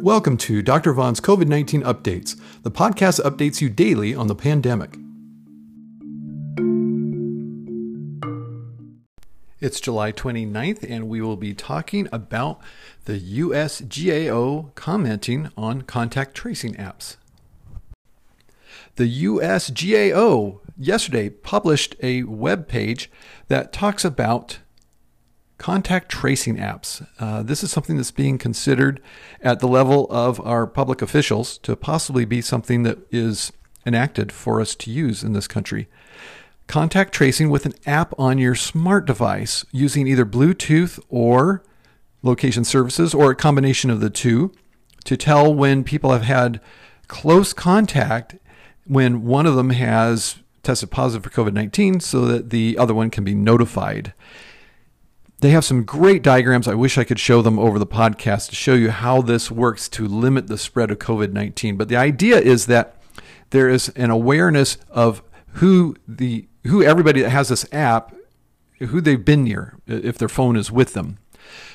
Welcome to Dr. Vaughn's COVID-19 Updates. The podcast updates you daily on the pandemic. It's July 29th, and we will be talking about the USGAO commenting on contact tracing apps. The USGAO yesterday published a web page that talks about contact tracing apps. This is something that's being considered at the level of our public officials to possibly be something that is enacted for us to use in this country. Contact tracing with an app on your smart device using either Bluetooth or location services or a combination of the two to tell when people have had close contact when one of them has tested positive for COVID-19 so that the other one can be notified. They have some great diagrams. I wish I could show them over the podcast to show you how this works to limit the spread of COVID-19. But the idea is that there is an awareness of who everybody that has this app, who they've been near, if their phone is with them.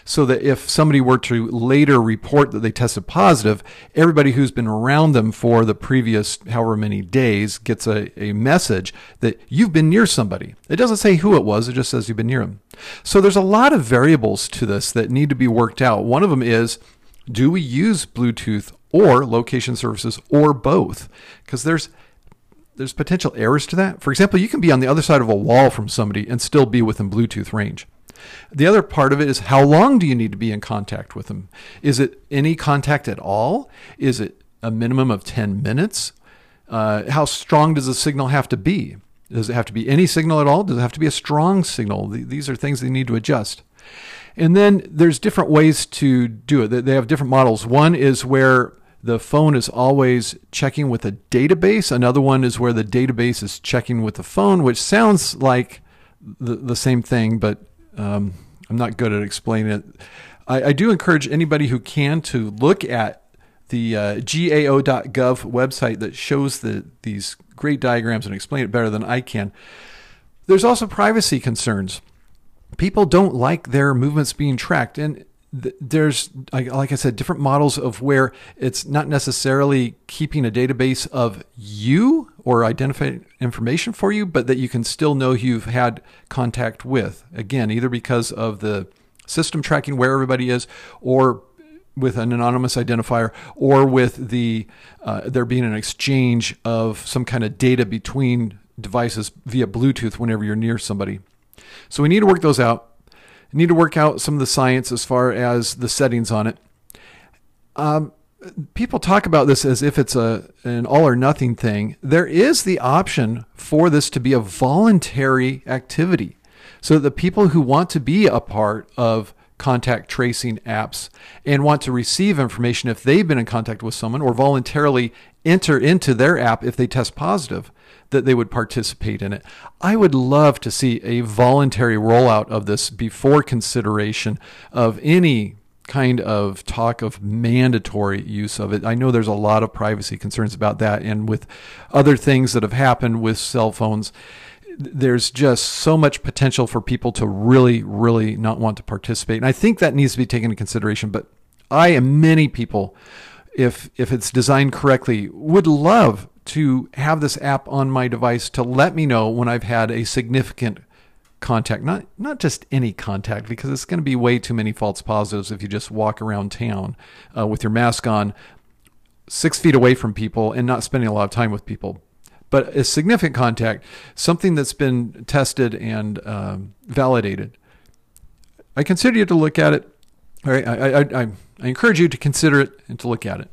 So that if somebody were to later report that they tested positive, everybody who's been around them for the previous however many days gets a message that you've been near somebody. It doesn't say who it was, it just says you've been near them. So there's a lot of variables to this that need to be worked out. One of them is, do we use Bluetooth or location services or both? Because there's potential errors to that. For example, you can be on the other side of a wall from somebody and still be within Bluetooth range. The other part of it is, how long do you need to be in contact with them? Is it any contact at all? Is it a minimum of 10 minutes? How strong does the signal have to be? Does it have to be any signal at all? Does it have to be a strong signal? These are things they need to adjust. And then there's different ways to do it. They have different models. One is where the phone is always checking with a database. Another one is where the database is checking with the phone, which sounds like the same thing, but I'm not good at explaining it. I do encourage anybody who can to look at the GAO.gov website that shows these great diagrams and explain it better than I can. There's also privacy concerns. People don't like their movements being tracked. And there's, like I said, different models of where it's not necessarily keeping a database of you or identifying information for you, but that you can still know who you've had contact with. Again, either because of the system tracking where everybody is, or with an anonymous identifier, or with there being an exchange of some kind of data between devices via Bluetooth whenever you're near somebody. So we need to work those out. Need to work out some of the science as far as the settings on it. People talk about this as if it's an all or nothing thing. There is the option for this to be a voluntary activity, so the people who want to be a part of contact tracing apps and want to receive information if they've been in contact with someone, or voluntarily enter into their app if they test positive, that they would participate in it. I would love to see a voluntary rollout of this before consideration of any kind of talk of mandatory use of it. I know there's a lot of privacy concerns about that, and with other things that have happened with cell phones, there's just so much potential for people to really, really not want to participate. And I think that needs to be taken into consideration. But I and many people, if it's designed correctly, would love to have this app on my device to let me know when I've had a significant contact, not just any contact, because it's going to be way too many false positives if you just walk around town with your mask on, 6 feet away from people and not spending a lot of time with people. But a significant contact, something that's been tested and validated. I consider you to look at it. All right, I encourage you to consider it and to look at it.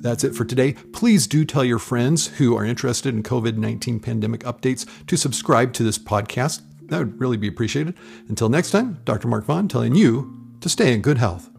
That's it for today. Please do tell your friends who are interested in COVID-19 pandemic updates to subscribe to this podcast. That would really be appreciated. Until next time, Dr. Mark Vaughn telling you to stay in good health.